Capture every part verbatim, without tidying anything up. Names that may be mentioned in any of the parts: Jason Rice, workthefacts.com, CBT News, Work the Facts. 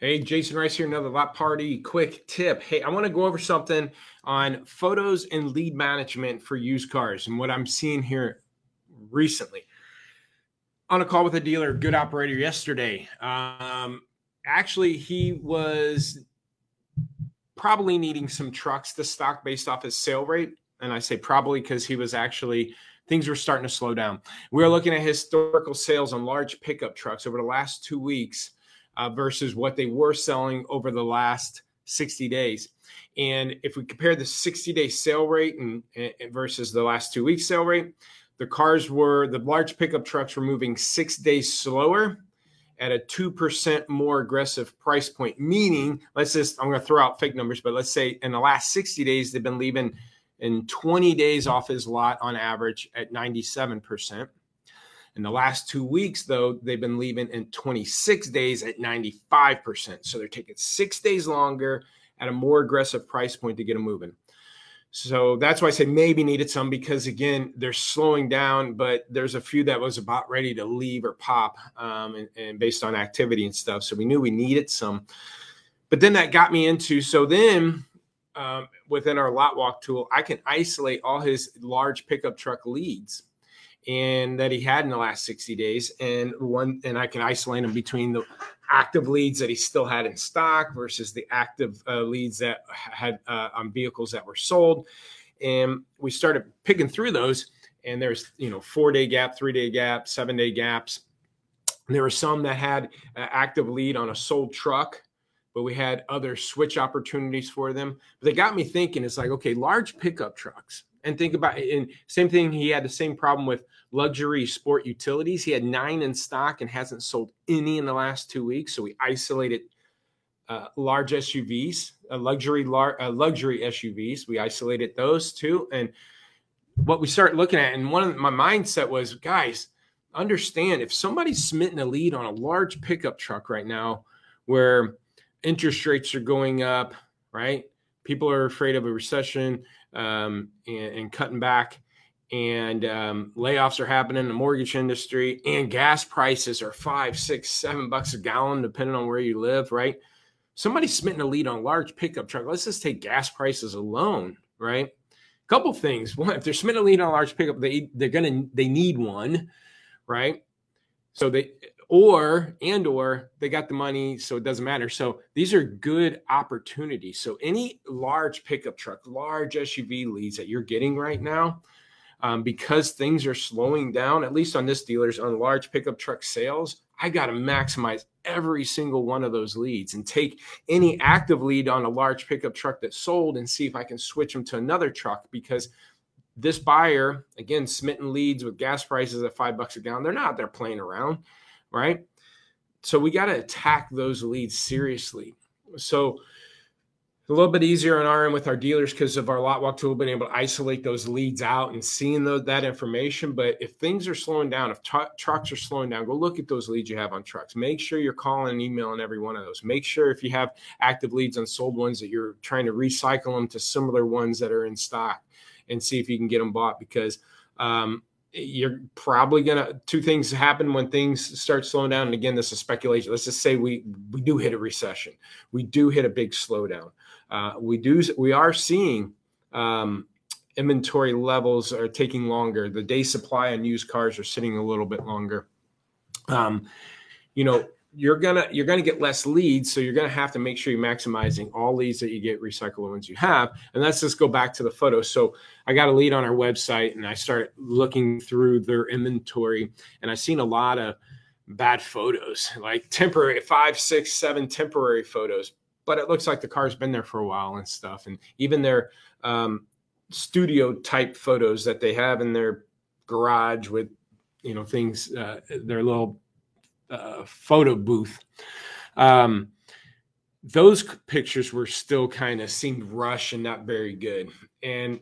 Hey, Jason Rice here, another Lot Party quick tip. Hey, I want to go over something on photos and lead management for used cars and what I'm seeing here recently. On a call with a dealer, good operator yesterday, um, actually he was probably needing some trucks to stock based off his sale rate. And I say probably because he was actually, things were starting to slow down. We were looking at historical sales on large pickup trucks over the last two weeks. Uh, versus what they were selling over the last sixty days. And if we compare the sixty-day sale rate and, and versus the last two weeks sale rate, the cars were, the large pickup trucks were moving six days slower at a two percent more aggressive price point. Meaning, let's just, I'm going to throw out fake numbers, but let's say in the last sixty days, they've been leaving in twenty days off his lot on average at ninety-seven percent. In the last two weeks, though, they've been leaving in twenty-six days at ninety-five percent. So they're taking six days longer at a more aggressive price point to get them moving. So that's why I say maybe needed some because, again, they're slowing down, but there's a few that was about ready to leave or pop um, and, and based on activity and stuff. So we knew we needed some. But then that got me into – so then um, within our lot walk tool, I can isolate all his large pickup truck leads and that he had in the last sixty days, and one, and I can isolate him between the active leads that he still had in stock versus the active uh, leads that had uh, on vehicles that were sold. And we started picking through those, and there's, you know, four day gap, three day gap, seven day gaps. And there were some that had an active lead on a sold truck, but we had other switch opportunities for them. But they got me thinking, it's like, okay, large pickup trucks. And think about it. And same thing, he had the same problem with luxury sport utilities. He had nine in stock and hasn't sold any in the last two weeks. So we isolated uh, large S U Vs, uh, luxury lar- uh, luxury S U Vs. We isolated those too. And what we started looking at, and one of my mindset was, guys, understand if somebody's smitten a lead on a large pickup truck right now where interest rates are going up, right? People are afraid of a recession um, and, and cutting back, and um, layoffs are happening in the mortgage industry, and gas prices are five, six, seven bucks a gallon, depending on where you live, right? Somebody's smitten a lead on a large pickup truck. Let's just take gas prices alone, right? A couple things. One, if they're smitten a lead on a large pickup, they, they're gonna, they need one, right? So they, Or, and or, they got the money, so it doesn't matter. So these are good opportunities. So any large pickup truck, large S U V leads that you're getting right now, um, because things are slowing down, at least on this dealer's, on large pickup truck sales, I got to maximize every single one of those leads and take any active lead on a large pickup truck that sold and see if I can switch them to another truck, because this buyer, again, smitten leads with gas prices at five bucks a gallon, they're not, they're playing around. Right. So we got to attack those leads seriously. So a little bit easier on our end with our dealers because of our lot walk tool, being able to isolate those leads out and seeing those, that information. But if things are slowing down, if t- trucks are slowing down, go look at those leads you have on trucks. Make sure you're calling and emailing every one of those. Make sure if you have active leads on sold ones that you're trying to recycle them to similar ones that are in stock and see if you can get them bought, because um, you're probably going to, two things happen when things start slowing down. And again, this is speculation. Let's just say we, we do hit a recession. We do hit a big slowdown. Uh, we do, we are seeing um, inventory levels are taking longer. The day supply on used cars are sitting a little bit longer. Um, you know, you're going to, you're going to get less leads. So you're going to have to make sure you're maximizing all leads that you get, recycle the ones you have. And let's just go back to the photo. So I got a lead on our website and I started looking through their inventory, and I've seen a lot of bad photos, like temporary five, six, seven temporary photos, but it looks like the car's been there for a while and stuff. And even their um, studio type photos that they have in their garage with, you know, things, uh, their little, Uh, photo booth. Um, those pictures were still kind of seemed rushed and not very good. And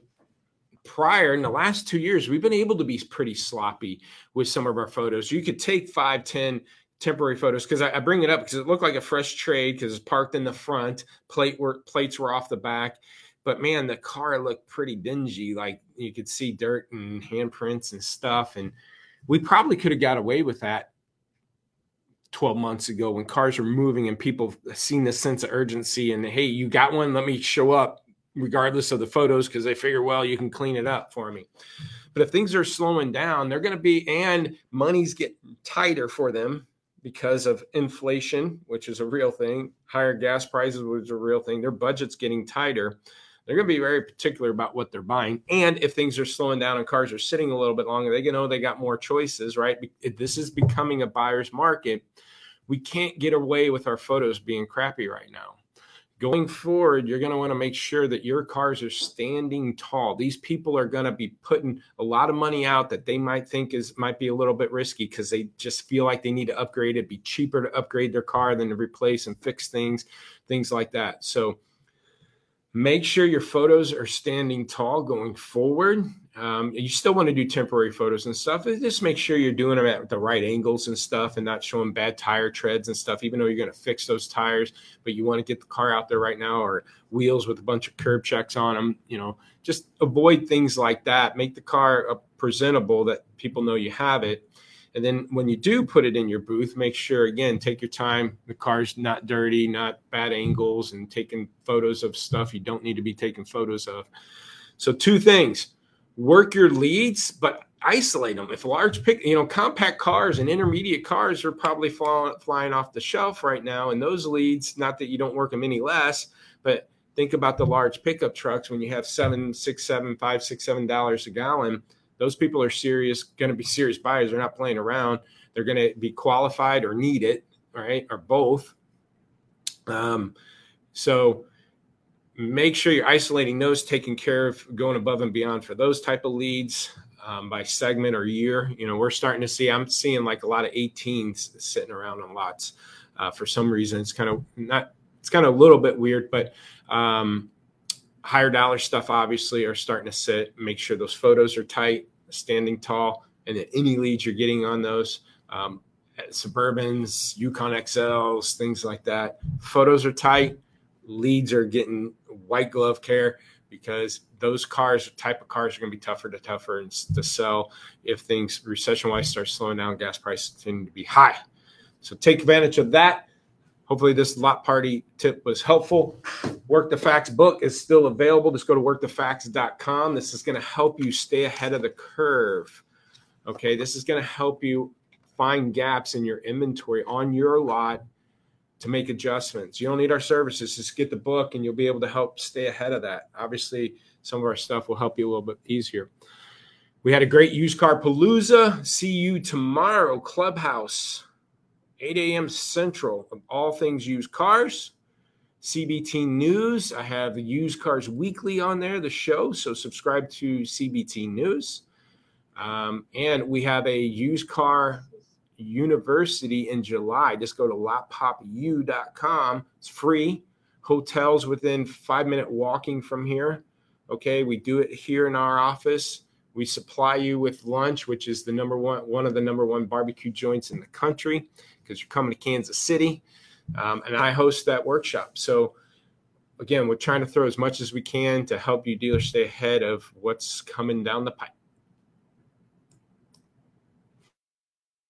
prior in the last two years, we've been able to be pretty sloppy with some of our photos. You could take five, ten temporary photos, because I, I bring it up because it looked like a fresh trade because it's parked in the front, plate were, plates were off the back. But man, the car looked pretty dingy. Like you could see dirt and handprints and stuff. And we probably could have got away with that twelve months ago when cars were moving and people seen this sense of urgency and, hey, you got one, let me show up regardless of the photos because they figure, well, you can clean it up for me. But if things are slowing down, they're going to be, and money's getting tighter for them because of inflation, which is a real thing, higher gas prices, which is a real thing, their budget's getting tighter. They're going to be very particular about what they're buying. And if things are slowing down and cars are sitting a little bit longer, they know they got more choices, right? This is becoming a buyer's market. We can't get away with our photos being crappy right now. Going forward, you're going to want to make sure that your cars are standing tall. These people are going to be putting a lot of money out that they might think is might be a little bit risky because they just feel like they need to upgrade. It'd be cheaper to upgrade their car than to replace and fix things, things like that. So make sure your photos are standing tall going forward. Um, you still want to do temporary photos and stuff. Just make sure you're doing them at the right angles and stuff and not showing bad tire treads and stuff, even though you're going to fix those tires, but you want to get the car out there right now, or wheels with a bunch of curb checks on them. You know, just avoid things like that. Make the car presentable that people know you have it. And then when you do put it in your booth, make sure, again, take your time. The car's not dirty, not bad angles, and taking photos of stuff you don't need to be taking photos of. So two things. Work your leads, but isolate them. If large, pick, you know, compact cars and intermediate cars are probably fly, flying off the shelf right now. And those leads, not that you don't work them any less, but think about the large pickup trucks when you have seven, six, seven, five, six, seven dollars a gallon. Those people are serious, going to be serious buyers. They're not playing around. They're going to be qualified or need it, right, or both. Um, so make sure you're isolating those, taking care of going above and beyond for those type of leads um, by segment or year. You know, we're starting to see, I'm seeing like a lot of eighteens sitting around on lots uh, for some reason. It's kind of not, it's kind of a little bit weird, but um, higher dollar stuff obviously are starting to sit. Make sure those photos are tight, standing tall, and that any leads you're getting on those, um, Suburbans, Yukon X Ls, things like that. Photos are tight. Leads are getting white glove care because those cars, type of cars, are going to be tougher to tougher and to sell if things recession-wise start slowing down. Gas prices tend to be high, so take advantage of that. Hopefully this lot party tip was helpful. Work the Facts book is still available. Just go to work the facts dot com. This is going to help you stay ahead of the curve. Okay, this is going to help you find gaps in your inventory on your lot to make adjustments. You don't need our services. Just get the book and you'll be able to help stay ahead of that. Obviously, some of our stuff will help you a little bit easier. We had a great used car palooza. See you tomorrow, Clubhouse, eight a.m. Central, of all things used cars. C B T News. I have the Used Cars Weekly on there, the show. So subscribe to C B T News. Um, and we have a used car university in July. Just go to lot pop u dot com. It's free. Hotels within five minute walking from here. Okay, we do it here in our office. We supply you with lunch, which is the number one one of the number one barbecue joints in the country because you're coming to Kansas City, um, and I host that workshop. So again, we're trying to throw as much as we can to help you dealers stay ahead of what's coming down the pipe.